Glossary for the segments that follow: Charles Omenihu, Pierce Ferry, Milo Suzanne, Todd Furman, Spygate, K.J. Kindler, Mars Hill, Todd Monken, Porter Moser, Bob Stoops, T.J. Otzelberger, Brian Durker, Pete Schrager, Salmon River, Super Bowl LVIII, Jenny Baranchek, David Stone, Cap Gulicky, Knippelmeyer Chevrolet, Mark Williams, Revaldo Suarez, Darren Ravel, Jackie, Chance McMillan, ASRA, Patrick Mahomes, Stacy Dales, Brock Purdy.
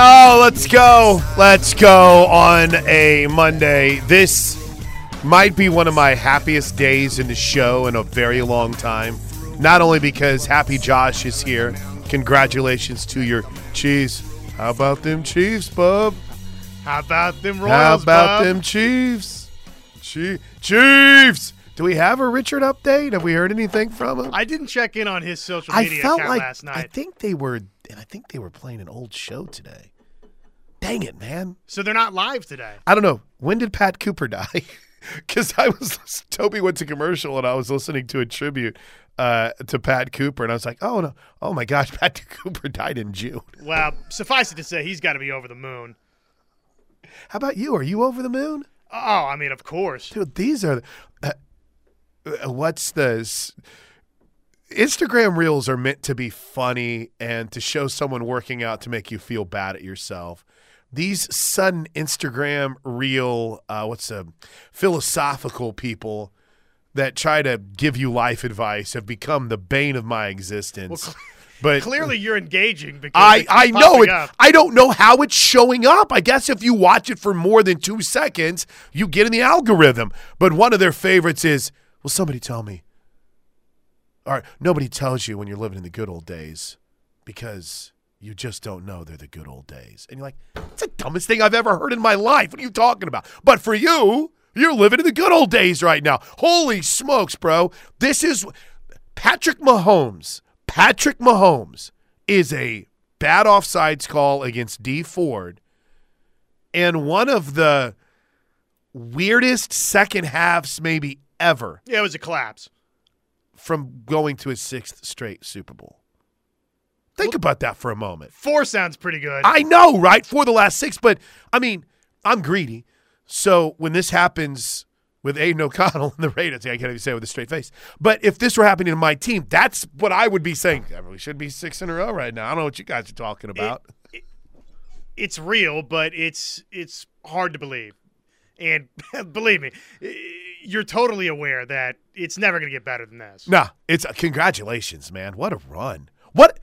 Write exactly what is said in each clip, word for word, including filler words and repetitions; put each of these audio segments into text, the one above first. Oh, let's go. Let's go on a Monday. This might be one of my happiest days in the show in a very long time. Not only because Happy Josh is here. Congratulations to your Chiefs. How about them Chiefs, bub? How about them Royals, How about bub? them Chiefs? Chief- Chiefs! Do we have a Richard update? Have we heard anything from him? I didn't check in on his social media I felt account like, last night. I think they were, and I think they were playing an old show today. Dang it, man! So they're not live today. I don't know. When did Pat Cooper die? Because I was Toby went to commercial and I was listening to a tribute uh, to Pat Cooper, and I was like, oh no, oh my gosh, Pat Cooper died in June. Well, suffice it to say, he's got to be over the moon. How about you? Are you over the moon? Oh, I mean, of course, dude. These are. Uh, What's this? Instagram reels are meant to be funny and to show someone working out to make you feel bad at yourself. These sudden Instagram reel, uh, what's a philosophical people that try to give you life advice have become the bane of my existence. Well, but clearly you're engaging because I, I know it. Up. I don't know how it's showing up. I guess if you watch it for more than two seconds, you get in the algorithm. But one of their favorites is, well, somebody tell me. All right, nobody tells you when you're living in the good old days because you just don't know they're the good old days. And you're like, it's the dumbest thing I've ever heard in my life. What are you talking about? But for you, you're living in the good old days right now. Holy smokes, bro. This is Patrick Mahomes. Patrick Mahomes is a bad offsides call against Dee Ford. And one of the weirdest second halves maybe ever. Yeah, it was a collapse. From going to his sixth straight Super Bowl. Think well, about that for a moment. Four sounds pretty good. I know, right? For the last six, but, I mean, I'm greedy. So when this happens with Aiden O'Connell and the Raiders, I can't even say it with a straight face, but if this were happening to my team, that's what I would be saying. That really should be six in a row right now. I don't know what you guys are talking about. It, it, it's real, but it's it's hard to believe. And believe me, you're totally aware that it's never going to get better than this. Nah, it's uh, congratulations, man. What a run. What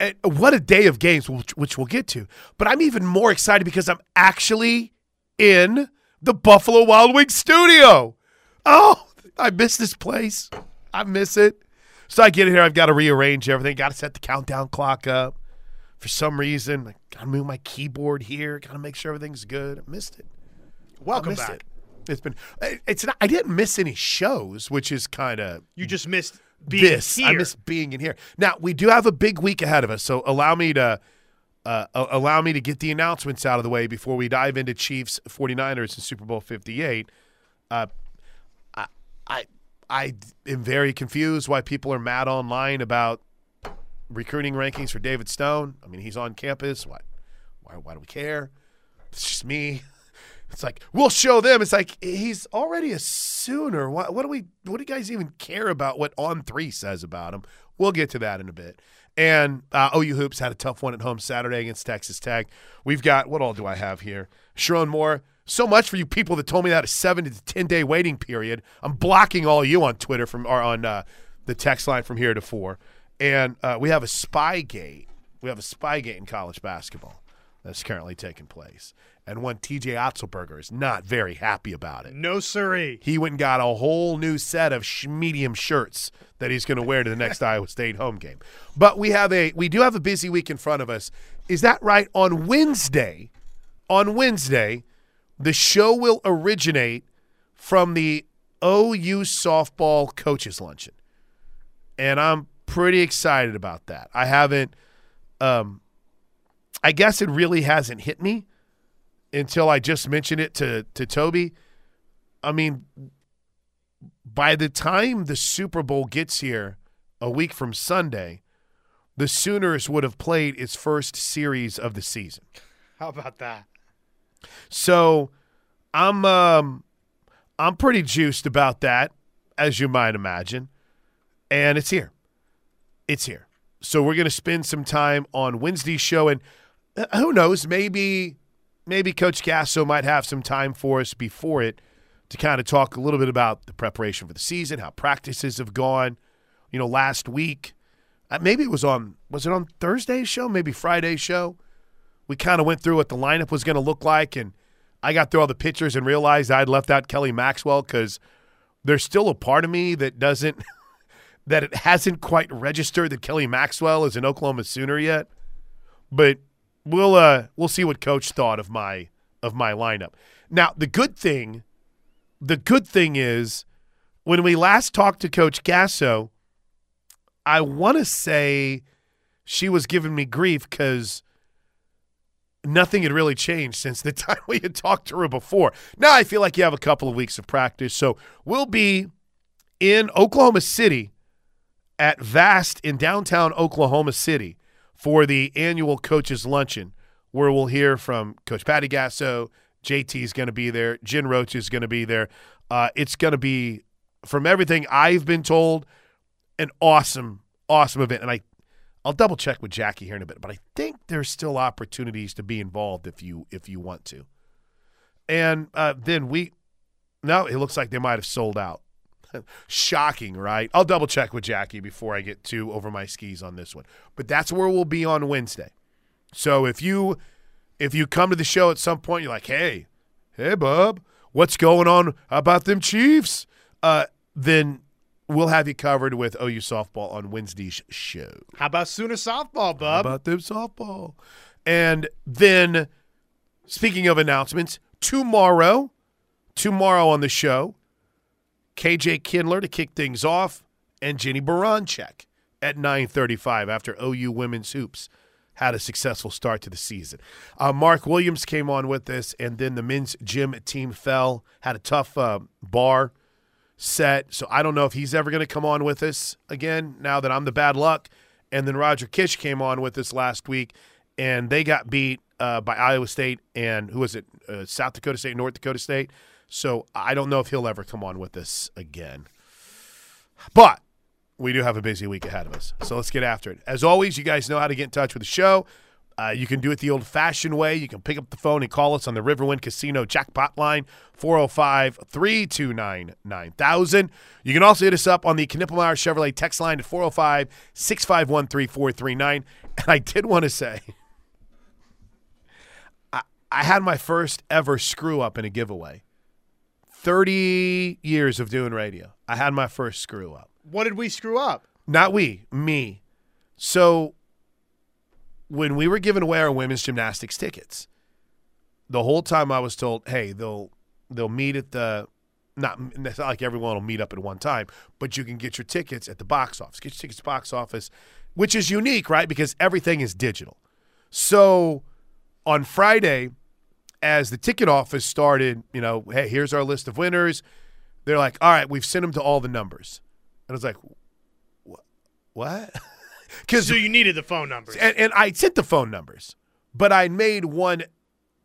uh, what a day of games, which, which we'll get to. But I'm even more excited because I'm actually in the Buffalo Wild Wings studio. Oh, I miss this place. I miss it. So I get in here. I've got to rearrange everything. Got to set the countdown clock up. For some reason, I got to move my keyboard here. Got to make sure everything's good. I missed it. Welcome back. It. It's been. It's not. I didn't miss any shows, which is kind of. You just missed being this. Here. I missed being in here. Now we do have a big week ahead of us, so allow me to uh, allow me to get the announcements out of the way before we dive into Chiefs, 49ers, and Super Bowl fifty-eight. Uh, I, I I am very confused why people are mad online about recruiting rankings for David Stone. I mean, he's on campus. Why? Why? Why do we care? It's just me. It's like, we'll show them. It's like, he's already a Sooner. What, what do we? What do you guys even care about what On three says about him? We'll get to that in a bit. And uh, O U Hoops had a tough one at home Saturday against Texas Tech. We've got, what all do I have here? Sharon Moore, so much for you people that told me that a seven to ten day waiting period. I'm blocking all you on Twitter from or on uh, the text line from here to four. And uh, we have a Spygate. We have a Spygate in college basketball that's currently taking place. And one T J. Otzelberger is not very happy about it. No, sirree. He went and got a whole new set of sh- medium shirts that he's going to wear to the next Iowa State home game. But we have a we do have a busy week in front of us. Is that right? On Wednesday, on Wednesday, the show will originate from the O U softball coaches luncheon, and I'm pretty excited about that. I haven't, um, I guess it really hasn't hit me. Until I just mentioned it to, to Toby. I mean, by the time the Super Bowl gets here a week from Sunday, the Sooners would have played its first series of the season. How about that? So I'm um, I'm pretty juiced about that, as you might imagine. And it's here. It's here. So we're going to spend some time on Wednesday's show. And who knows, maybe... Maybe Coach Gasso might have some time for us before it to kind of talk a little bit about the preparation for the season, how practices have gone. You know, last week, maybe it was on, was it on Thursday's show, maybe Friday's show? we kind of went through what the lineup was going to look like, and I got through all the pictures and realized I'd left out Kelly Maxwell because there's still a part of me that doesn't – that it hasn't quite registered that Kelly Maxwell is an Oklahoma Sooner yet. But we'll uh, we'll see what Coach thought of my of my lineup. Now, the good thing – the good thing is when we last talked to Coach Gasso, I want to say she was giving me grief because – nothing had really changed since the time we had talked to her before. Now I feel like you have a couple of weeks of practice. So we'll be in Oklahoma City at Vast in downtown Oklahoma City for the annual Coaches Luncheon, where we'll hear from Coach Patty Gasso. J T is going to be there. Jen Roach is going to be there. Uh, it's going to be, from everything I've been told, an awesome, awesome event. And I I'll double-check with Jackie here in a bit, but I think there's still opportunities to be involved if you if you want to. And uh, then we – no, it looks like they might have sold out. Shocking, right? I'll double-check with Jackie before I get too over my skis on this one. But that's where we'll be on Wednesday. So if you if you come to the show at some point, you're like, hey, hey, bub, what's going on about them Chiefs? Uh, then – we'll have you covered with O U softball on Wednesday's show. How about Sooner softball, bub? How about them softball? And then, speaking of announcements, tomorrow, tomorrow on the show, K J. Kindler to kick things off, and Jenny Baranchek at nine thirty-five after O U women's hoops had a successful start to the season. Uh, Mark Williams came on with us, and then the men's gym team fell, had a tough uh, bar set, so I don't know if he's ever going to come on with us again now that I'm the bad luck. And then Roger Kish came on with us last week, and they got beat uh, by Iowa State and who was it, uh, South Dakota State, North Dakota State. So I don't know if he'll ever come on with us again. But we do have a busy week ahead of us, so let's get after it. As always, you guys know how to get in touch with the show. Uh, you can do it the old-fashioned way. You can pick up the phone and call us on the Riverwind Casino Jackpot Line, four oh five, three two nine, nine thousand. You can also hit us up on the Knippelmeyer Chevrolet text line at four oh five, six five one, three four three nine. And I did want to say, I, I had my first ever screw-up in a giveaway. thirty years of doing radio, I had my first screw-up. What did we screw up? Not we, me. So when we were giving away our women's gymnastics tickets, the whole time I was told, hey, they'll they'll meet at the – not it's not like everyone will meet up at one time, but you can get your tickets at the box office. Get your tickets at the box office, which is unique, right, because everything is digital. So on Friday, as the ticket office started, you know, hey, here's our list of winners, they're like, all right, we've sent them to all the numbers. And I was like, what? So you needed the phone numbers. And, and I sent the phone numbers, but I made one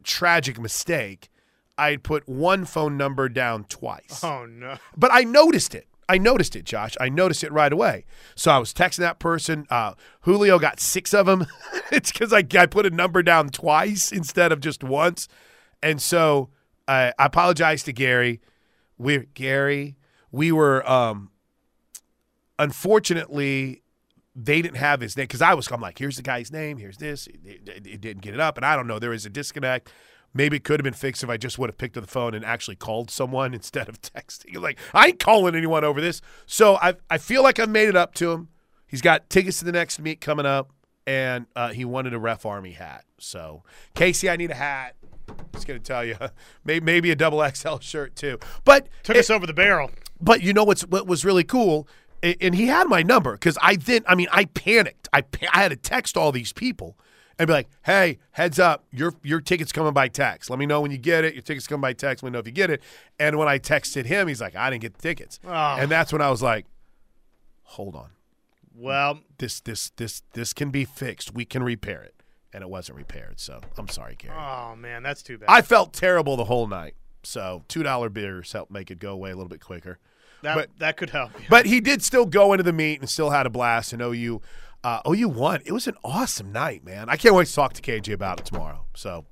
tragic mistake. I had put one phone number down twice. Oh, no. But I noticed it. I noticed it, Josh. I noticed it right away. So I was texting that person. Uh, Julio got six of them. It's because I, I put a number down twice instead of just once. And so uh, I apologized to Gary. We're, Gary, we were um, unfortunately – they didn't have his name because I was I'm like, here's the guy's name, here's this. It, it, it didn't get it up, and I don't know. There is a disconnect. Maybe it could have been fixed if I just would have picked up the phone and actually called someone instead of texting. Like, I ain't calling anyone over this. So I I feel like I made it up to him. He's got tickets to the next meet coming up, and uh, he wanted a Ref Army hat. So, Casey, I need a hat. Just going to tell you, maybe, maybe a double X L shirt too. But Took it, us over the barrel. But you know what's, what was really cool? And he had my number because I didn't – I mean, I panicked. I pa- I had to text all these people and be like, hey, heads up, your your ticket's coming by text. Let me know when you get it. Your ticket's coming by text. Let me know if you get it. And when I texted him, he's like, I didn't get the tickets. Oh. And that's when I was like, hold on. Well, This this this this can be fixed. We can repair it. And it wasn't repaired. So I'm sorry, Gary. Oh, man, that's too bad. I felt terrible the whole night. So two dollar beers helped make it go away a little bit quicker. That, but, that could help. Yeah. But he did still go into the meet and still had a blast. And O U, uh, O U won. It was an awesome night, man. I can't wait to talk to K J about it tomorrow. So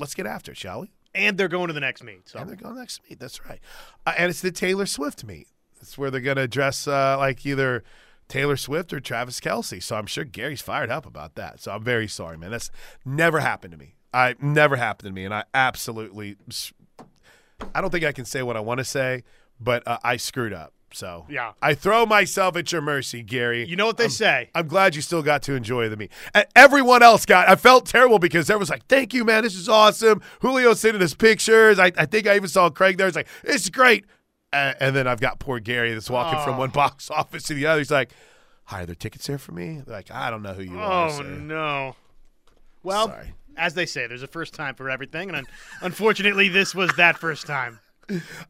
let's get after it, shall we? And they're going to the next meet. So. And they're going to the next meet. That's right. Uh, and it's the Taylor Swift meet. That's where they're going to address uh, like either Taylor Swift or Travis Kelsey. So I'm sure Gary's fired up about that. So I'm very sorry, man. That's never happened to me. I never happened to me, and I absolutely – I don't think I can say what I want to say, but uh, I screwed up. So yeah. I throw myself at your mercy, Gary. You know what they I'm, say. I'm glad you still got to enjoy the meat. And everyone else got – I felt terrible because everyone was like, thank you, man. This is awesome. Julio sending us pictures. I, I think I even saw Craig there. It's like, it's great. Uh, and then I've got poor Gary that's walking oh. from one box office to the other. He's like, hi, are there tickets here for me? They're like, I don't know who you oh, are. Oh, no. Well, sorry. As they say, there's a first time for everything, and un- unfortunately this was that first time.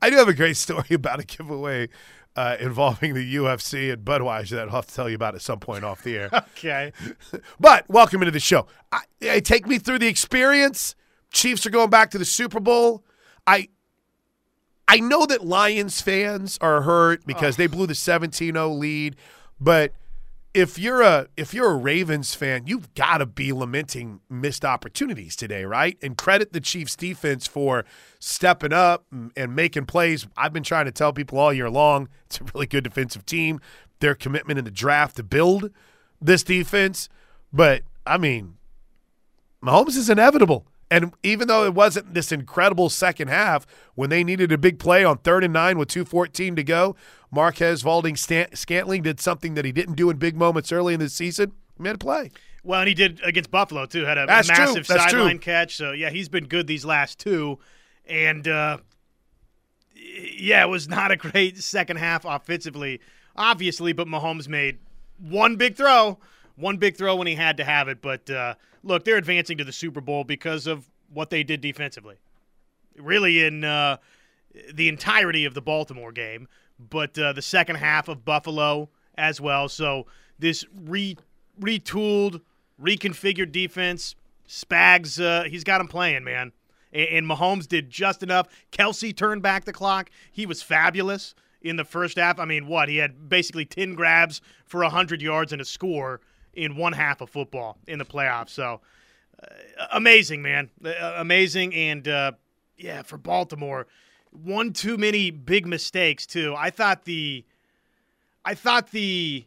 I do have a great story about a giveaway uh, involving the U F C and Budweiser that I'll have to tell you about at some point off the air. Okay. But welcome into the show. I, I take me through the experience. Chiefs are going back to the Super Bowl. I I know that Lions fans are hurt because oh. they blew the seventeen oh lead, but if you're a if you're a Ravens fan, you've got to be lamenting missed opportunities today, right? And credit the Chiefs defense for stepping up and making plays. I've been trying to tell people all year long, it's a really good defensive team. Their commitment in the draft to build this defense, but I mean, Mahomes is inevitable. And even though it wasn't this incredible second half, when they needed a big play on third and nine with two fourteen to go, Marquez Valding Scantling did something that he didn't do in big moments early in the season. He made a play. Well, and he did against Buffalo, too. Had a That's massive sideline catch. So, yeah, he's been good these last two. And, uh, yeah, it was not a great second half offensively, obviously, but Mahomes made one big throw. One big throw when he had to have it, but uh, look, they're advancing to the Super Bowl because of what they did defensively. Really in uh, the entirety of the Baltimore game, but uh, the second half of Buffalo as well. So this re- retooled, reconfigured defense, Spags, uh, he's got him playing, man. And-, and Mahomes did just enough. Kelsey turned back the clock. He was fabulous in the first half. I mean, what? He had basically ten grabs for one hundred yards and a score in one half of football in the playoffs. So uh, amazing, man. Uh, amazing. And, uh, yeah, for Baltimore, one too many big mistakes, too. I thought the I thought the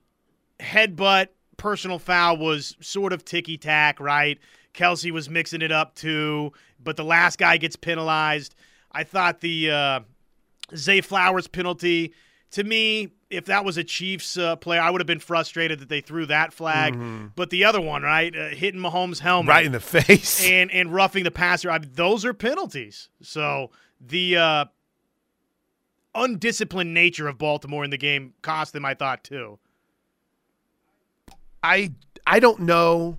headbutt personal foul was sort of ticky-tack, right? Kelsey was mixing it up, too, but the last guy gets penalized. I thought the uh, Zay Flowers penalty, to me, if that was a Chiefs uh, player, I would have been frustrated that they threw that flag. Mm-hmm. But the other one, right, uh, hitting Mahomes' helmet. Right in the face. And and roughing the passer. I mean, those are penalties. So the uh, undisciplined nature of Baltimore in the game cost them, I thought, too. I I don't know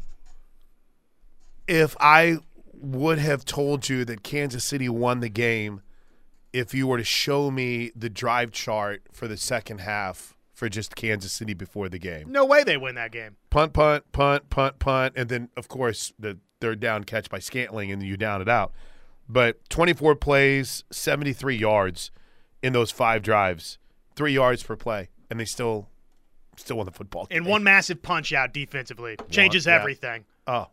if I would have told you that Kansas City won the game if you were to show me the drive chart for the second half for just Kansas City before the game. No way they win that game. Punt, punt, punt, punt, punt, and then, of course, the third down catch by Scantling, and you down it out. But twenty-four plays, seventy-three yards in those five drives, three yards per play, and they still still won the football game. And one massive punch-out defensively. Changes one, yeah. everything. Oh.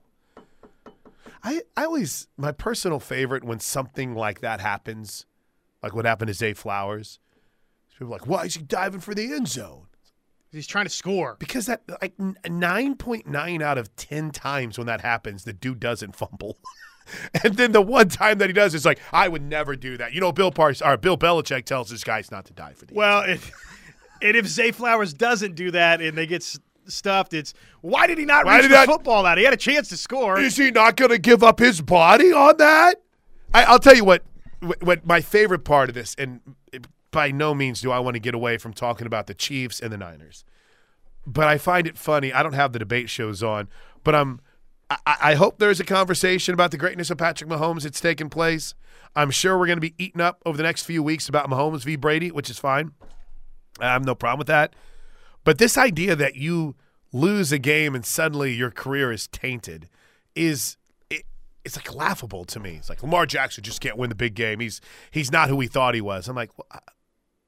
I, I always – my personal favorite when something like that happens – like what happened to Zay Flowers. People are like, why is he diving for the end zone? He's trying to score. Because that like nine point nine out of ten times when that happens, the dude doesn't fumble. And then the one time that he does, it's like, I would never do that. You know, Bill Pars- or Bill Belichick tells his guys not to dive for the well, end zone. Well, and if Zay Flowers doesn't do that and they get s- stuffed, it's, why did he not why reach the that- football out? He had a chance to score. Is he not going to give up his body on that? I- I'll tell you what. What my favorite part of this, and by no means do I want to get away from talking about the Chiefs and the Niners, but I find it funny. I don't have the debate shows on, but I'm, I, I hope there's a conversation about the greatness of Patrick Mahomes that's taking place. I'm sure we're going to be eaten up over the next few weeks about Mahomes v. Brady, which is fine. I have no problem with that. But this idea that you lose a game and suddenly your career is tainted is – it's like laughable to me. It's like Lamar Jackson just can't win the big game. He's he's not who he thought he was. I'm like, well, I,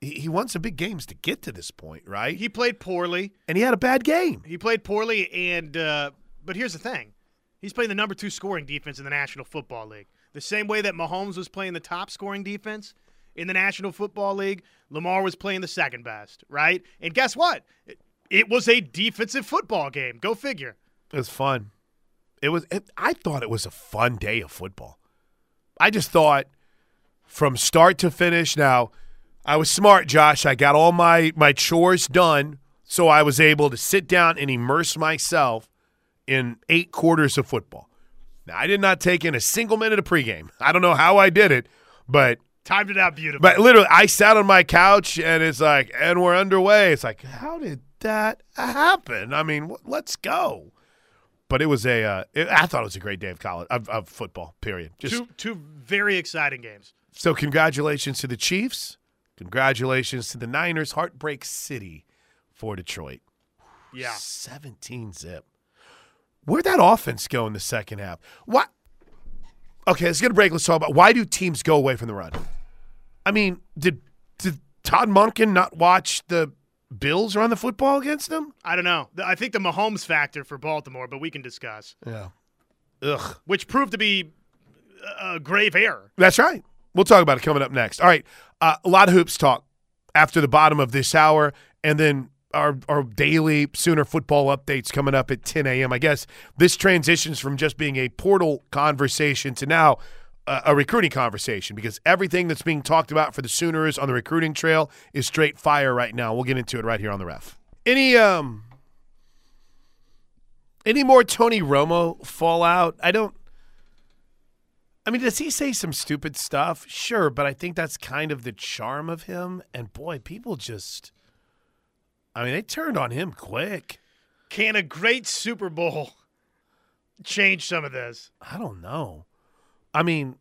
he, he won some big games to get to this point, right? He played poorly. And he had a bad game. He played poorly, and uh, but here's the thing. He's playing the number two scoring defense in the National Football League. The same way that Mahomes was playing the top scoring defense in the National Football League, Lamar was playing the second best, right? And guess what? It, it was a defensive football game. Go figure. It was fun. It was. It, I thought it was a fun day of football. I just thought from start to finish. Now, I was smart, Josh. I got all my, my chores done, so I was able to sit down and immerse myself in eight quarters of football. Now, I did not take in a single minute of pregame. I don't know how I did it, but timed it out beautifully. But literally, I sat on my couch, and it's like, and we're underway. It's like, how did that happen? I mean, let's go. But it was a, uh, it, I thought it was a great day of college, of, of football, period. Just two, two very exciting games. So congratulations to the Chiefs. Congratulations to the Niners. Heartbreak City for Detroit. Yeah. seventeen zip. Where'd that offense go in the second half? What? Okay, let's get a break. Let's talk about why do teams go away from the run? I mean, did did Todd Monken not watch the Bills run the football against them? I don't know. I think the Mahomes factor for Baltimore, but we can discuss. Yeah. Ugh. Which proved to be a grave error. That's right. We'll talk about it coming up next. All right. Uh, a lot of hoops talk after the bottom of this hour, and then our our daily Sooner football updates coming up at ten a.m. I guess this transitions from just being a portal conversation to now uh, a recruiting conversation, because everything that's being talked about for the Sooners on the recruiting trail is straight fire right now. We'll get into it right here on the Ref. Any um any more Tony Romo fallout? I don't. I mean, does he say some stupid stuff? Sure, but I think that's kind of the charm of him. And boy, people just. I mean, they turned on him quick. Can a great Super Bowl change some of this? I don't know. I mean,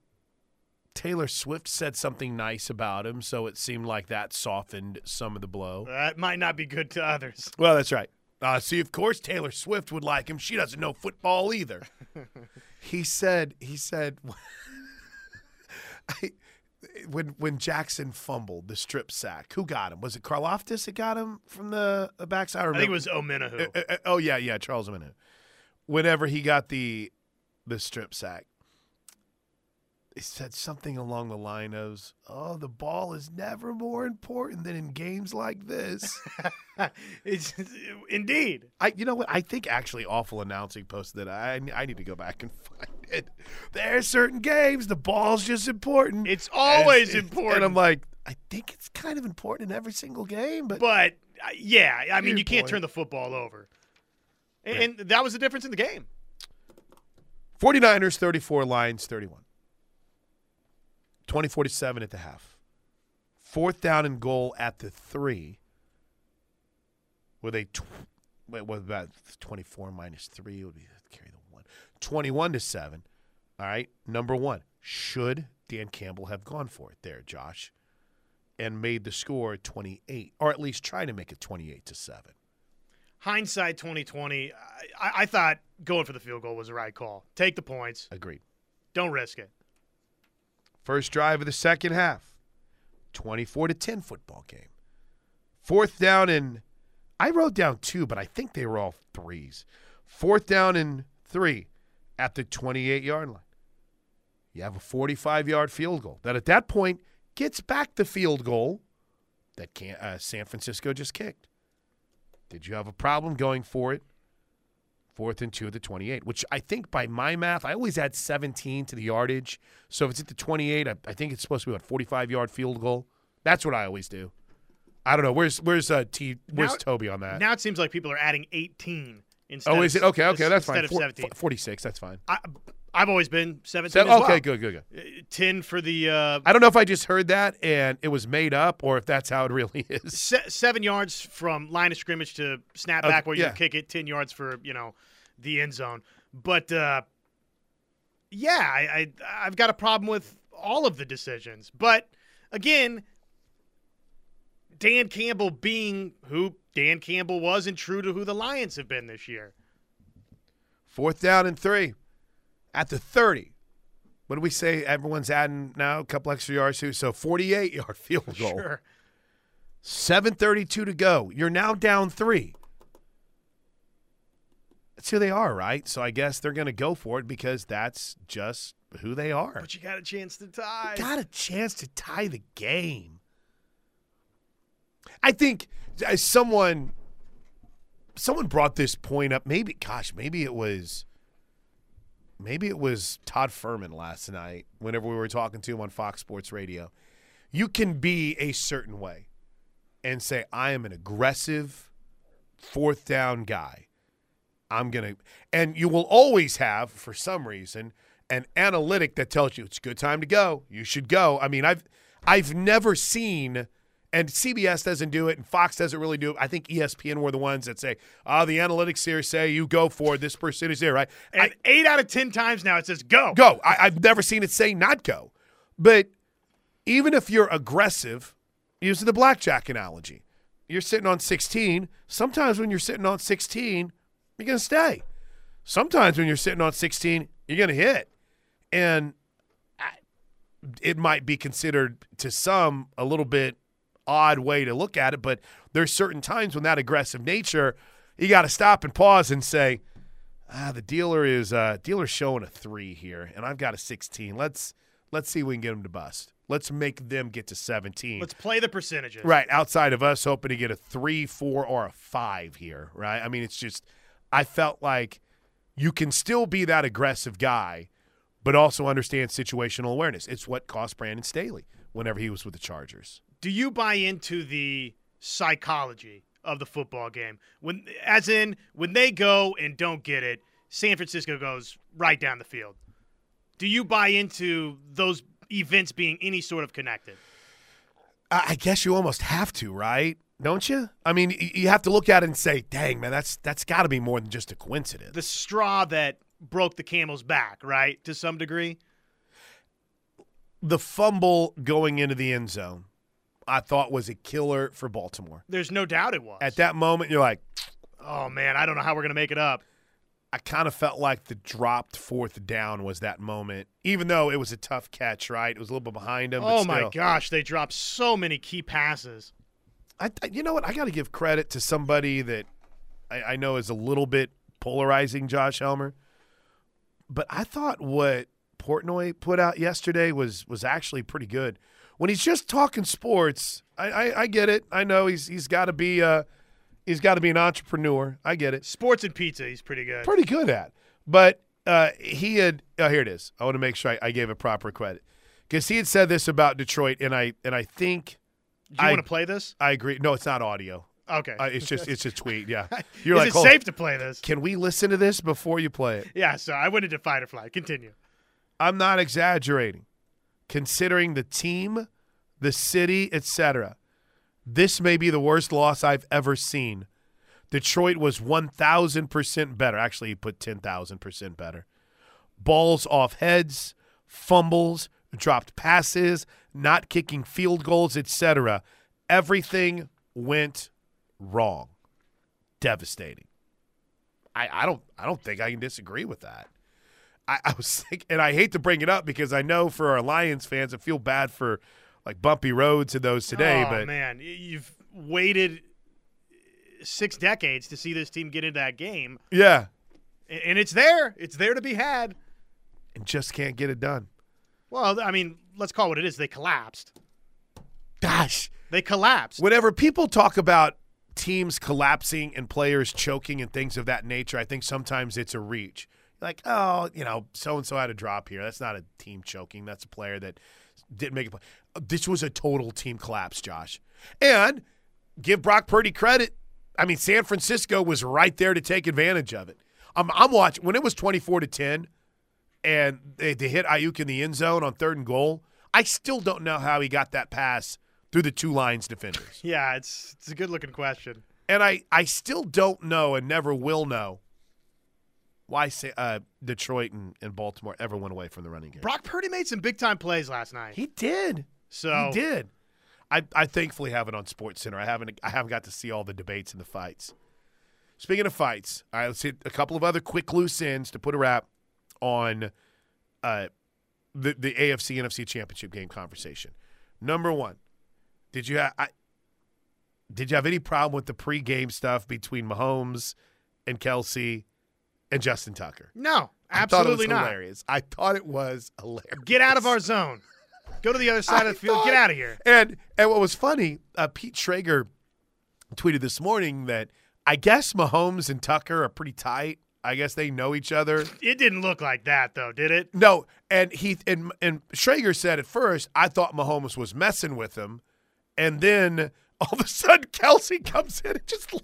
Taylor Swift said something nice about him, so it seemed like that softened some of the blow. That might not be good to others. Well, that's right. Uh, see, of course, Taylor Swift would like him. She doesn't know football either. He said, he said, I, When when Jackson fumbled the strip sack, who got him? Was it Karlaftis that got him from the, the backside? I, I think it was Omenihu. Uh, uh, oh, yeah, yeah, Charles Omenihu. Whenever he got the the strip sack, he said something along the line of, oh, the ball is never more important than in games like this. It's, indeed. I You know what? I think actually Awful Announcing posted that. I, I need to go back and find it. There are certain games, the ball's just important. It's always and, important. And I'm like, I think it's kind of important in every single game. But, but uh, yeah, I mean, you can't point. turn the football over. And, yeah. and that was the difference in the game. forty-niners, thirty-four, Lions, thirty-one. twenty forty-seven at the half. Fourth down and goal at the three. Were they tw- – wait, what about twenty-four minus three? It would be carry the one. twenty-one to seven. All right, number one. Should Dan Campbell have gone for it there, Josh, and made the score twenty-eight, or at least try to make it twenty-eight to seven? Hindsight twenty twenty, I, I thought going for the field goal was the right call. Take the points. Agreed. Don't risk it. First drive of the second half, twenty-four to ten football game. Fourth down and – I wrote down two, but I think they were all threes. Fourth down and three at the twenty-eight-yard line. You have a forty-five-yard field goal that at that point gets back the field goal that can, uh, San Francisco just kicked. Did you have a problem going for it? Fourth and two at the twenty-eight, which I think by my math, I always add seventeen to the yardage. So if it's at the twenty-eight, I, I think it's supposed to be a forty-five-yard field goal. That's what I always do. I don't know. Where's where's uh, T, where's now, Toby on that? Now it seems like people are adding eighteen instead. Oh, is it? Okay, okay, that's instead fine. Instead of Four, seventeen. forty-six, that's fine. I, I've always been seventeen Seven, as well. Okay, good, good, good. ten for the uh, – I don't know if I just heard that and it was made up or if that's how it really is. Se- seven yards from line of scrimmage to snap back okay, where you yeah. kick it, ten yards for, you know – the end zone. But, uh, yeah, I, I, I've got a problem with all of the decisions. But, again, Dan Campbell being who Dan Campbell was and true to who the Lions have been this year. Fourth down and three at the thirty. What do we say everyone's adding now? A couple extra yards too. So, forty-eight-yard field goal. Sure. seven thirty-two to go. You're now down three. That's who they are, right? So I guess they're going to go for it because that's just who they are. But you got a chance to tie. You got a chance to tie the game. I think someone someone brought this point up. Maybe, gosh, maybe it was maybe it was Todd Furman last night whenever we were talking to him on Fox Sports Radio. You can be a certain way and say, I am an aggressive fourth down guy. I'm going to – and you will always have, for some reason, an analytic that tells you it's a good time to go. You should go. I mean, I've I've never seen – and C B S doesn't do it and Fox doesn't really do it. I think E S P N were the ones that say, oh, the analytics here say you go for it. This person is there, right? And I, eight out of ten times now it says go. Go. I, I've never seen it say not go. But even if you're aggressive, using the blackjack analogy, you're sitting on sixteen. Sometimes when you're sitting on sixteen – you're going to stay. Sometimes when you're sitting on sixteen, you're going to hit. And I, it might be considered to some a little bit odd way to look at it, but there's certain times when that aggressive nature, you got to stop and pause and say, ah, the dealer is uh, dealer's showing a three here, and I've got a sixteen. Let's let's see if we can get them to bust. Let's make them get to seventeen. Let's play the percentages. Right, outside of us hoping to get a three, four, or a five here, right? I mean, it's just – I felt like you can still be that aggressive guy, but also understand situational awareness. It's what cost Brandon Staley whenever he was with the Chargers. Do you buy into the psychology of the football game? When, as in, when they go and don't get it, San Francisco goes right down the field. Do you buy into those events being any sort of connected? I guess you almost have to, right? Don't you? I mean, you have to look at it and say, dang, man, that's that's got to be more than just a coincidence. The straw that broke the camel's back, right, to some degree? The fumble going into the end zone I thought was a killer for Baltimore. There's no doubt it was. At that moment, you're like, oh, man, I don't know how we're going to make it up. I kind of felt like the dropped fourth down was that moment, even though it was a tough catch, right? It was a little bit behind him. Oh, but my gosh, they dropped so many key passes. I, you know what? I got to give credit to somebody that I, I know is a little bit polarizing, Josh Helmer. But I thought what Portnoy put out yesterday was was actually pretty good. When he's just talking sports, I, I, I get it. I know he's he's got to be uh he's got to be an entrepreneur. I get it. Sports and pizza, he's pretty good. Pretty good at. But uh, he had oh, here it is. I want to make sure I, I gave it proper credit because he had said this about Detroit, and I and I think. Do you I, want to play this? I agree. No, it's not audio. Okay. Uh, it's just it's a tweet, yeah. You're Is like, it safe on. to play this? Can we listen to this before you play it? Yeah, so I went into fight or flight. Continue. I'm not exaggerating. Considering the team, the city, et cetera, this may be the worst loss I've ever seen. Detroit was one thousand percent better. Actually, he put ten thousand percent better. Balls off heads, fumbles, dropped passes, not kicking field goals, et cetera. Everything went wrong. Devastating. I, I don't I don't think I can disagree with that. I, I was thinking, and I hate to bring it up because I know for our Lions fans, I feel bad for like bumpy roads and those today. Oh, but man, you've waited six decades to see this team get into that game. Yeah, and, and it's there. It's there to be had, and just can't get it done. Well, I mean, let's call it what it is. They collapsed. Gosh. They collapsed. Whenever people talk about teams collapsing and players choking and things of that nature, I think sometimes it's a reach. Like, oh, you know, so-and-so had a drop here. That's not a team choking. That's a player that didn't make a play. This was a total team collapse, Josh. And give Brock Purdy credit. I mean, San Francisco was right there to take advantage of it. I'm, I'm watching. When it was twenty-four to ten, and they, they hit Ayuk in the end zone on third and goal. I still don't know how he got that pass through the two Lions defenders. Yeah, it's it's a good-looking question. And I, I still don't know and never will know why say, uh, Detroit and, and Baltimore ever went away from the running game. Brock Purdy made some big-time plays last night. He did. So He did. I, I thankfully have it on SportsCenter. I haven't, I haven't got to see all the debates and the fights. Speaking of fights, all right, let's hit a couple of other quick loose ends to put a wrap on uh, the the A F C N F C championship game conversation. Number one, did you ha- I, did you have any problem with the pregame stuff between Mahomes and Kelsey and Justin Tucker? No, absolutely not. I thought it was hilarious. I thought it was hilarious. Get out of our zone. Go to the other side of the field. Get out of here. And and what was funny, uh, Pete Schrager tweeted this morning that I guess Mahomes and Tucker are pretty tight. I guess they know each other. It didn't look like that, though, did it? No. And he and, and Schrager said at first, I thought Mahomes was messing with him. And then all of a sudden, Kelsey comes in and just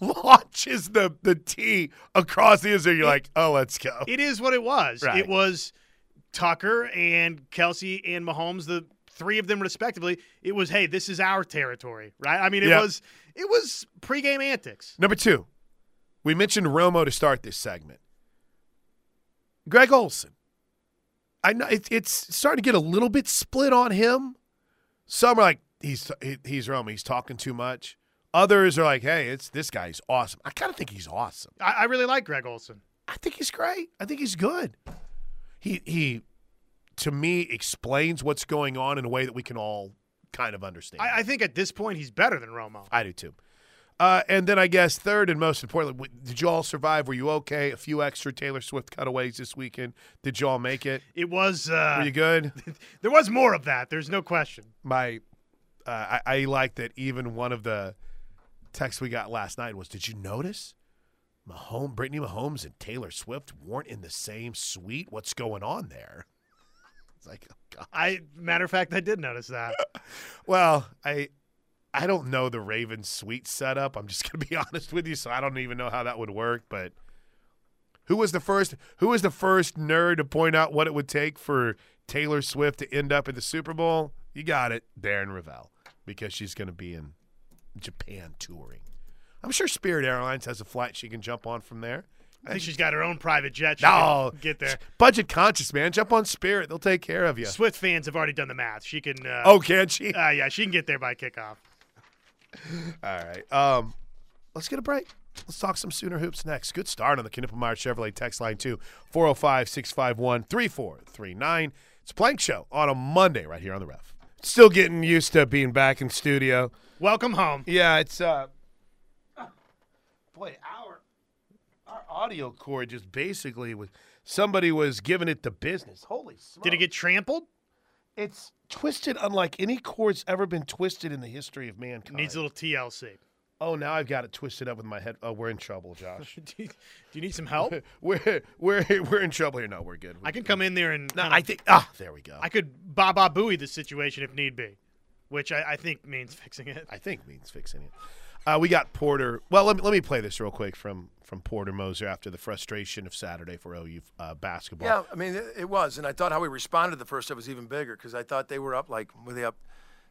launches the, the tee across the end. You're like, oh, let's go. It is what it was. Right. It was Tucker and Kelsey and Mahomes, the three of them respectively. It was, hey, this is our territory, right? I mean, it yep. was it was pregame antics. Number two, we mentioned Romo to start this segment. Greg Olson. I know it, it's starting to get a little bit split on him. Some are like, he's he, he's Romo, he's talking too much. Others are like, hey, it's this guy. He's awesome. I kind of think he's awesome. I, I really like Greg Olson. I think he's great. I think he's good. He he, to me, explains what's going on in a way that we can all kind of understand. I, I think at this point he's better than Romo. I do too. Uh, and then I guess third and most importantly, did you all survive? Were you okay? A few extra Taylor Swift cutaways this weekend. Did you all make it? It was. Uh, Were you good? There was more of that. There's no question. My, uh, I, I like that even one of the text we got last night was, did you notice Mahomes, Brittany Mahomes and Taylor Swift weren't in the same suite? What's going on there? It's like, oh God. I matter of fact, I did notice that. Well, I I don't know the Ravens suite setup. I'm just gonna be honest with you, so I don't even know how that would work. But who was the first who was the first nerd to point out what it would take for Taylor Swift to end up at the Super Bowl? You got it, Darren Ravel, because she's gonna be in Japan touring. I'm sure Spirit Airlines has a flight she can jump on from there. I think she's got her own private jet. She no, can get there. Budget conscious, man. Jump on Spirit; they'll take care of you. Swift fans have already done the math. She can. Uh, oh, can she? Uh, yeah, she can get there by kickoff. All right, um, let's get a break. Let's talk some Sooner Hoops next. Good start on the Knippelmeyer Chevrolet text line too. four oh five, six five one, three four three nine. It's Plank Show on a Monday right here on the Ref. Still getting used to being back in studio. Welcome home. Yeah, it's uh, boy, our our audio cord just basically was somebody was giving it the business. Holy smokes! Did it get trampled? It's twisted, unlike any cord's ever been twisted in the history of mankind. Needs a little T L C. Oh, now I've got it twisted up with my head. Oh, we're in trouble, Josh. do, you, do you need some help? we're we're we're in trouble here. No, we're good. We're I can good. come in there and. No, I think. Ah, there we go. I could Baba Booey the situation if need be. Which I, I think means fixing it. I think means fixing it. Uh, we got Porter. Well, let me, let me play this real quick from, from Porter Moser after the frustration of Saturday for O U uh, basketball. Yeah, I mean, it, it was. And I thought how we responded to the first half was even bigger because I thought they were up, like, were they up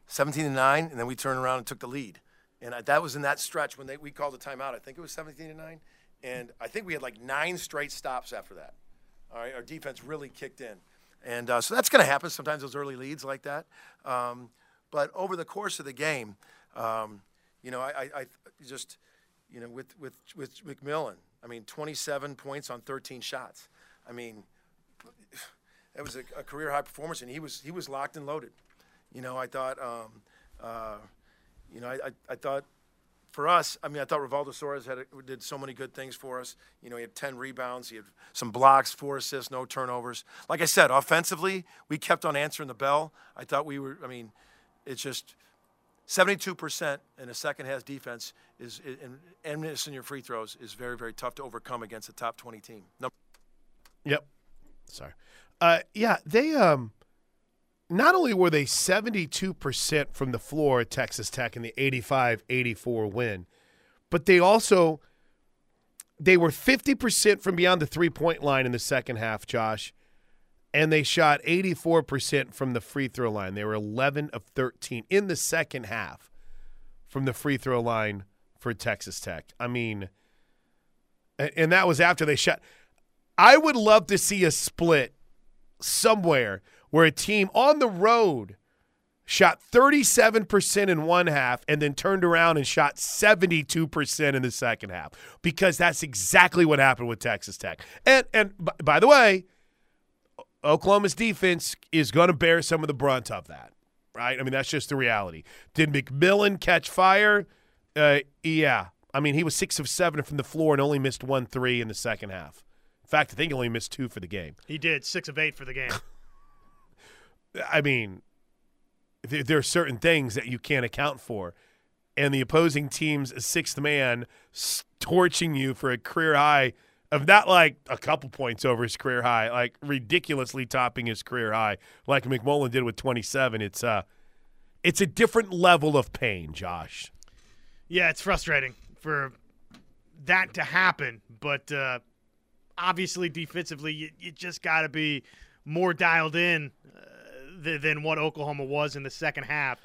seventeen to nine? And then we turned around and took the lead. And I, that was in that stretch when they, we called a timeout. I think it was seventeen to nine. And I think we had, like, nine straight stops after that. All right, our defense really kicked in. And uh, so that's going to happen sometimes, those early leads like that. Um But over the course of the game, um, you know, I, I just, you know, with, with with McMillan, I mean, twenty-seven points on thirteen shots. I mean, that was a, a career high performance, and he was he was locked and loaded. You know, I thought, um, uh, you know, I, I I thought for us, I mean, I thought Revaldo Suarez had a, did so many good things for us. You know, he had ten rebounds, he had some blocks, four assists, no turnovers. Like I said, offensively, we kept on answering the bell. I thought we were, I mean. It's just seventy-two percent in a second-half defense is, and missing your free throws is very, very tough to overcome against a top twenty team. No. Yep. Sorry. Uh, yeah, they um, not only were they seventy-two percent from the floor at Texas Tech in the eighty-five eighty-four win, but they also they were fifty percent from beyond the three-point line in the second half, Josh. And they shot eighty-four percent from the free throw line. They were eleven of thirteen in the second half from the free throw line for Texas Tech. I mean, and that was after they shot. I would love to see a split somewhere where a team on the road shot thirty-seven percent in one half and then turned around and shot seventy-two percent in the second half, because that's exactly what happened with Texas Tech. And, and by the way, Oklahoma's defense is going to bear some of the brunt of that, right? I mean, that's just the reality. Did McMillan catch fire? Uh, yeah. I mean, he was six of seven from the floor and only missed one three in the second half. In fact, I think he only missed two for the game. He did, six of eight for the game. I mean, there are certain things that you can't account for. and the opposing team's sixth man torching you for a career high of not like a couple points over his career high, like ridiculously topping his career high, like McMillan did with twenty-seven. It's uh, it's a different level of pain, Josh. Yeah, it's frustrating for that to happen, but uh, obviously defensively, you, you just got to be more dialed in uh, th- than what Oklahoma was in the second half.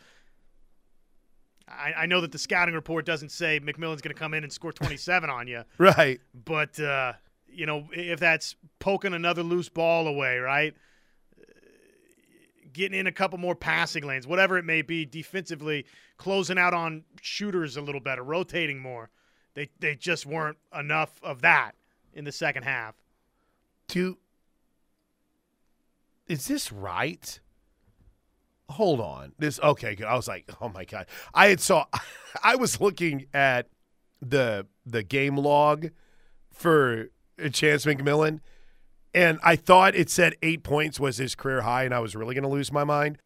I, I know that the scouting report doesn't say McMillan's going to come in and score twenty-seven on you. Right. But, uh, you know, if that's poking another loose ball away, right, getting in a couple more passing lanes, whatever it may be, defensively, closing out on shooters a little better, rotating more. They they just weren't enough of that in the second half. Do, is this right? Hold on. This okay, I was like, "Oh my god." I had saw I was looking at the the game log for Chance McMillan, and I thought it said eight points was his career high, and I was really going to lose my mind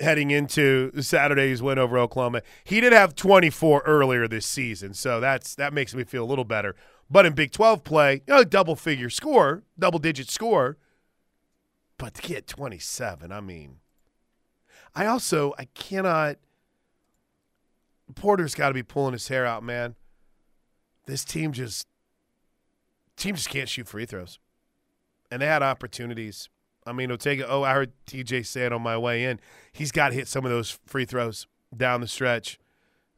heading into Saturday's win over Oklahoma. He did have twenty-four earlier this season, so that's that makes me feel a little better. But in Big twelve play, you know, double figure score, double digit score, but to get twenty-seven, I mean, I also, I cannot – Porter's got to be pulling his hair out, man. This team just – team just can't shoot free throws. And they had opportunities. I mean, Otega – oh, I heard T J say it on my way in. He's got to hit some of those free throws down the stretch.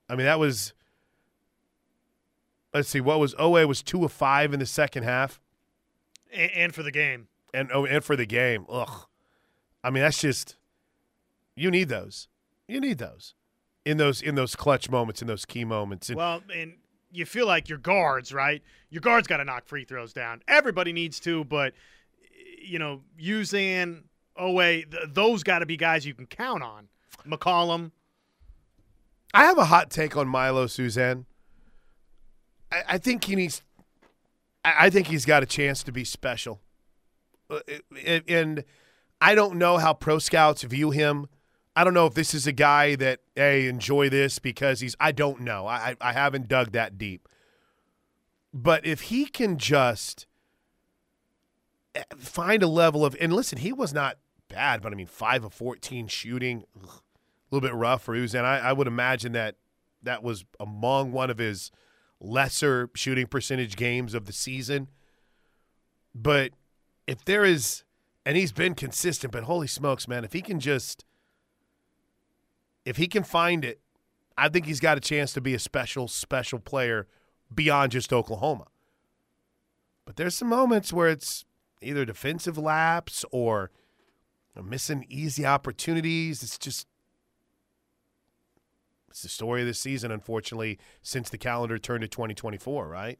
I mean, that was – let's see, what was – O A was two of five in the second half. And, and for the game. And oh, and for the game. Ugh. I mean, that's just – You need those. You need those in those in those clutch moments, in those key moments. And well, and you feel like your guards, right? Your guards got to knock free throws down. Everybody needs to, but, you know, Uzan, Owe, those got to be guys you can count on. McCollum. I have a hot take on Milo Suzanne. I, I think he needs I, I think he's got a chance to be special. And I don't know how pro scouts view him. I don't know if this is a guy that, hey, enjoy this because he's – I don't know. I I haven't dug that deep. But if he can just find a level of – and listen, he was not bad, but, I mean, five of fourteen shooting, ugh, a little bit rough for Uzan. I, I would imagine that that was among one of his lesser shooting percentage games of the season. But if there is – and he's been consistent, but holy smokes, man, if he can just – if he can find it, I think he's got a chance to be a special, special player beyond just Oklahoma. But there's some moments where it's either defensive lapse or missing easy opportunities. It's just – it's the story of this season, unfortunately, since the calendar turned to twenty twenty-four, right?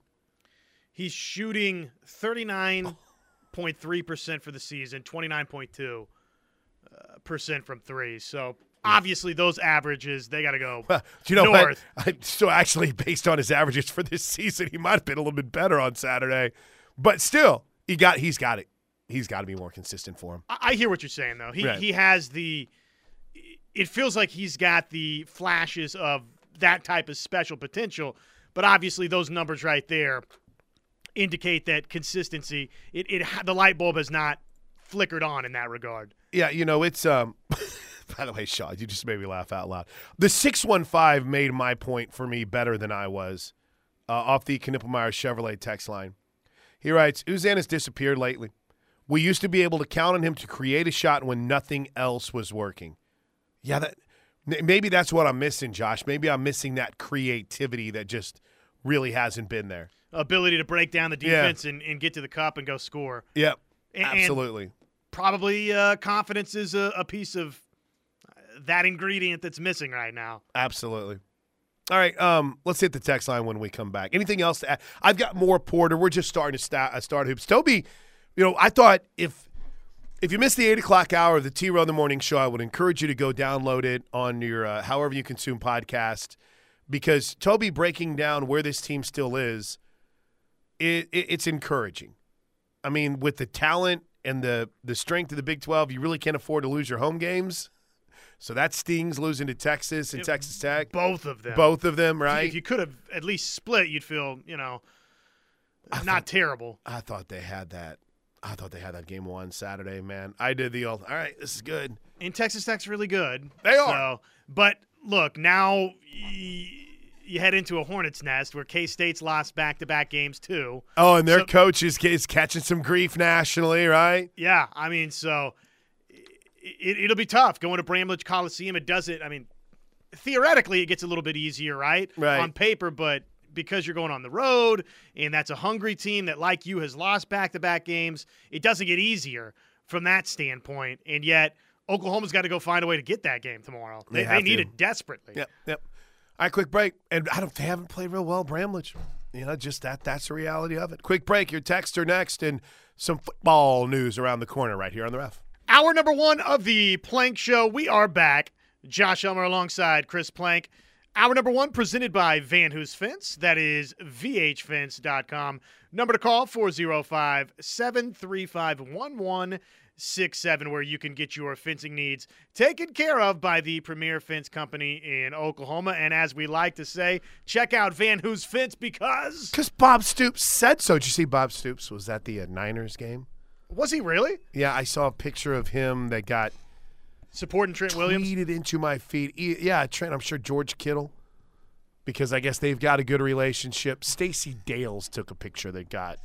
He's shooting thirty-nine point three percent for the season, twenty-nine point two percent from three, so – obviously, those averages, they got to go well, you know, north. I, so, actually, based on his averages for this season, he might have been a little bit better on Saturday. But still, he got, he's got it. He's got to be more consistent for him. I, I hear what you're saying, though. He right. he has the – it feels like he's got the flashes of that type of special potential. But obviously, those numbers right there indicate that consistency, It it the light bulb has not flickered on in that regard. Yeah, you know, it's um, – by the way, Shaw, you just made me laugh out loud. The six one five made my point for me better than I was uh, off the Knippelmeyer Chevrolet text line. He writes, Uzan has disappeared lately. We used to be able to count on him to create a shot when nothing else was working. Yeah, that maybe that's what I'm missing, Josh. Maybe I'm missing that creativity that just really hasn't been there. Ability to break down the defense yeah. and, and get to the cup and go score. Yep, and, absolutely. And probably uh, confidence is a, a piece of that ingredient that's missing right now. Absolutely. All right, um, let's hit the text line when we come back. Anything else to add? I've got more Porter. We're just starting to start, start hoops. Toby, you know, I thought if if you missed the eight o'clock hour of the T-Row in the Morning Show, I would encourage you to go download it on your uh, however you consume podcast, because Toby breaking down where this team still is, it, it it's encouraging. I mean, with the talent and the, the strength of the Big twelve, you really can't afford to lose your home games. So that stings, losing to Texas and it, Texas Tech. Both of them. Both of them, right? If you could have at least split, you'd feel, you know, I not thought, terrible. I thought they had that. I thought they had that game one Saturday, man. I did the old, all right, this is good. And Texas Tech's really good. They are. So, but, look, now y- you head into a hornet's nest where K-State's lost back-to-back games too. Oh, and their so, coach is, is catching some grief nationally, right? Yeah, I mean, so it, it'll be tough going to Bramlage Coliseum. It doesn't – I mean, theoretically it gets a little bit easier, right? Right. On paper, but – because you're going on the road, and that's a hungry team that, like you, has lost back-to-back games. It doesn't get easier from that standpoint, and yet Oklahoma's got to go find a way to get that game tomorrow. They, they, they need to. it desperately. Yep, yep. All right, quick break. And I don't, they haven't played real well, Bramlage. You know, just that that's the reality of it. Quick break. Your texter next, and some football news around the corner right here on the Ref. Hour number one of the Plank Show. We are back. Josh Elmer alongside Chris Plank. Hour number one presented by Van Hoos Fence. That is v h fence dot com. Number to call, four oh five, seven three five, one one six seven, where you can get your fencing needs taken care of by the premier fence company in Oklahoma. And as we like to say, check out Van Hoos Fence because... Because Bob Stoops said so. Did you see Bob Stoops? Was that the uh, Niners game? Was he really? Yeah, I saw a picture of him that got... Supporting Trent Williams? Tweeted into my feed. Yeah, Trent, I'm sure George Kittle, because I guess they've got a good relationship. Stacy Dales took a picture that got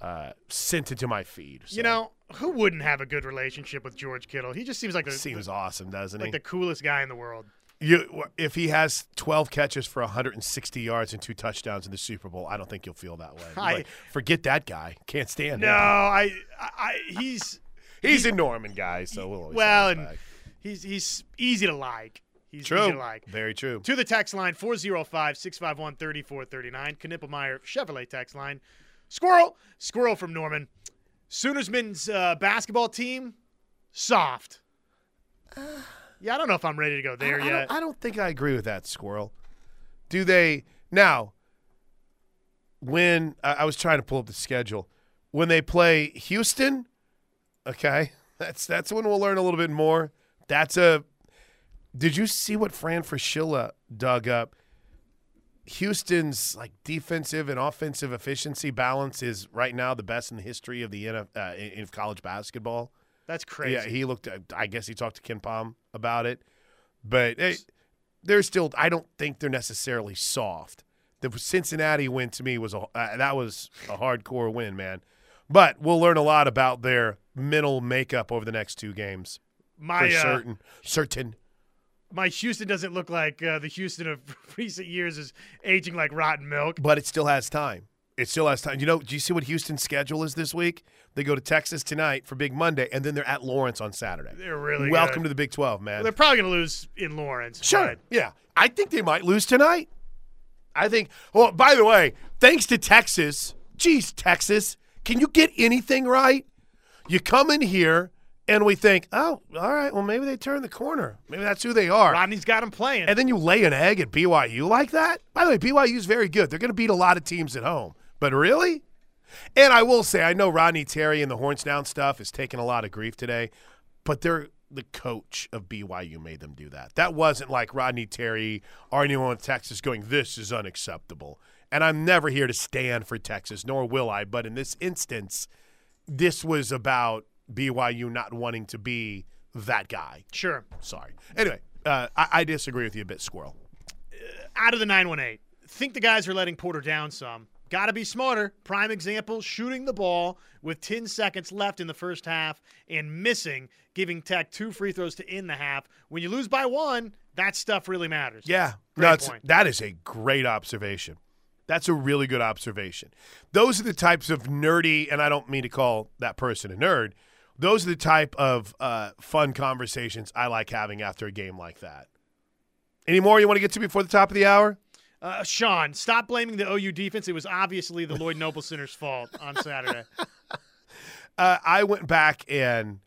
uh, sent into my feed. So. You know, who wouldn't have a good relationship with George Kittle? He just seems like the, seems the, awesome, doesn't like he? Like the coolest guy in the world. You, if he has twelve catches for one hundred sixty yards and two touchdowns in the Super Bowl, I don't think you'll feel that way. I, like, forget that guy. Can't stand no, him. No, I, I, he's he's he, a Norman guy, so we'll always well and. Back. He's he's easy to like. He's true. Easy to like. Very true. To the text line, four oh five, six five one, three four three nine. Knippelmeyer Chevrolet text line. Squirrel. Squirrel from Norman. Sooners men's uh, basketball team, soft. Uh, yeah, I don't know if I'm ready to go there I, yet. I don't, I don't think I agree with that, Squirrel. Do they – now, when uh, – I was trying to pull up the schedule. When they play Houston, okay, that's, that's when we'll learn a little bit more. That's a – did you see what Fran Fraschilla dug up? Houston's, like, defensive and offensive efficiency balance is right now the best in the history of the uh, in college basketball. That's crazy. Yeah, he looked – I guess he talked to Ken Pom about it. But it, they're still – I don't think they're necessarily soft. The Cincinnati win to me was a uh, – that was a hardcore win, man. But we'll learn a lot about their mental makeup over the next two games. My, for certain, uh, certain. My Houston doesn't look like uh, the Houston of recent years is aging like rotten milk. But it still has time. It still has time. You know, do you see what Houston's schedule is this week? They go to Texas tonight for Big Monday, and then they're at Lawrence on Saturday. They're really Welcome good. to the Big twelve, man. Well, they're probably going to lose in Lawrence. Sure, but. yeah. I think they might lose tonight. I think – well, by the way, thanks to Texas. Geez, Texas, can you get anything right? You come in here. And we think, oh, all right, well, maybe they turned the corner. Maybe that's who they are. Rodney's got them playing. And then you lay an egg at B Y U like that? By the way, B Y U's very good. They're going to beat a lot of teams at home. But really? And I will say, I know Rodney Terry and the horns down stuff is taking a lot of grief today, but they're the coach of B Y U made them do that. That wasn't like Rodney Terry or anyone in Texas going, this is unacceptable. And I'm never here to stand for Texas, nor will I. But in this instance, this was about B Y U not wanting to be that guy. Sure. Sorry. Anyway, uh, I, I disagree with you a bit, Squirrel. Uh, out of the nine one eight, think the guys are letting Porter down some. Got to be smarter. Prime example, shooting the ball with ten seconds left in the first half and missing, giving Tech two free throws to end the half. When you lose by one, that stuff really matters. Yeah. Great no, point. That is a great observation. That's a really good observation. Those are the types of nerdy, and I don't mean to call that person a nerd, those are the type of uh, fun conversations I like having after a game like that. Any more you want to get to before the top of the hour? Uh, Sean, stop blaming the O U defense. It was obviously the Lloyd Noble Center's fault on Saturday. uh, I went back and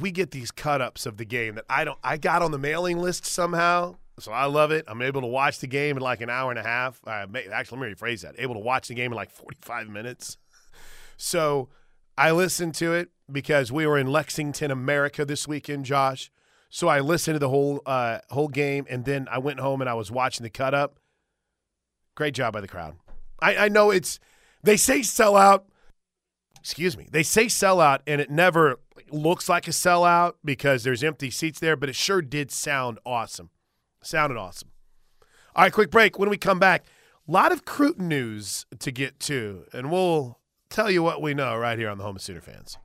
we get these cut-ups of the game that I don't. I got on the mailing list somehow, so I love it. I'm able to watch the game in like an hour and a half. Uh, actually, let me rephrase that. Able to watch the game in like forty-five minutes. So – I listened to it because we were in Lexington, America this weekend, Josh. So I listened to the whole uh, whole game, and then I went home and I was watching the cut up. Great job by the crowd. I, I know it's they say sellout. Excuse me. They say sellout, and it never looks like a sellout because there's empty seats there, but it sure did sound awesome. Sounded awesome. All right, quick break. When we come back, a lot of Cruton news to get to, and we'll tell you what we know right here on the Home of Sooner Fans.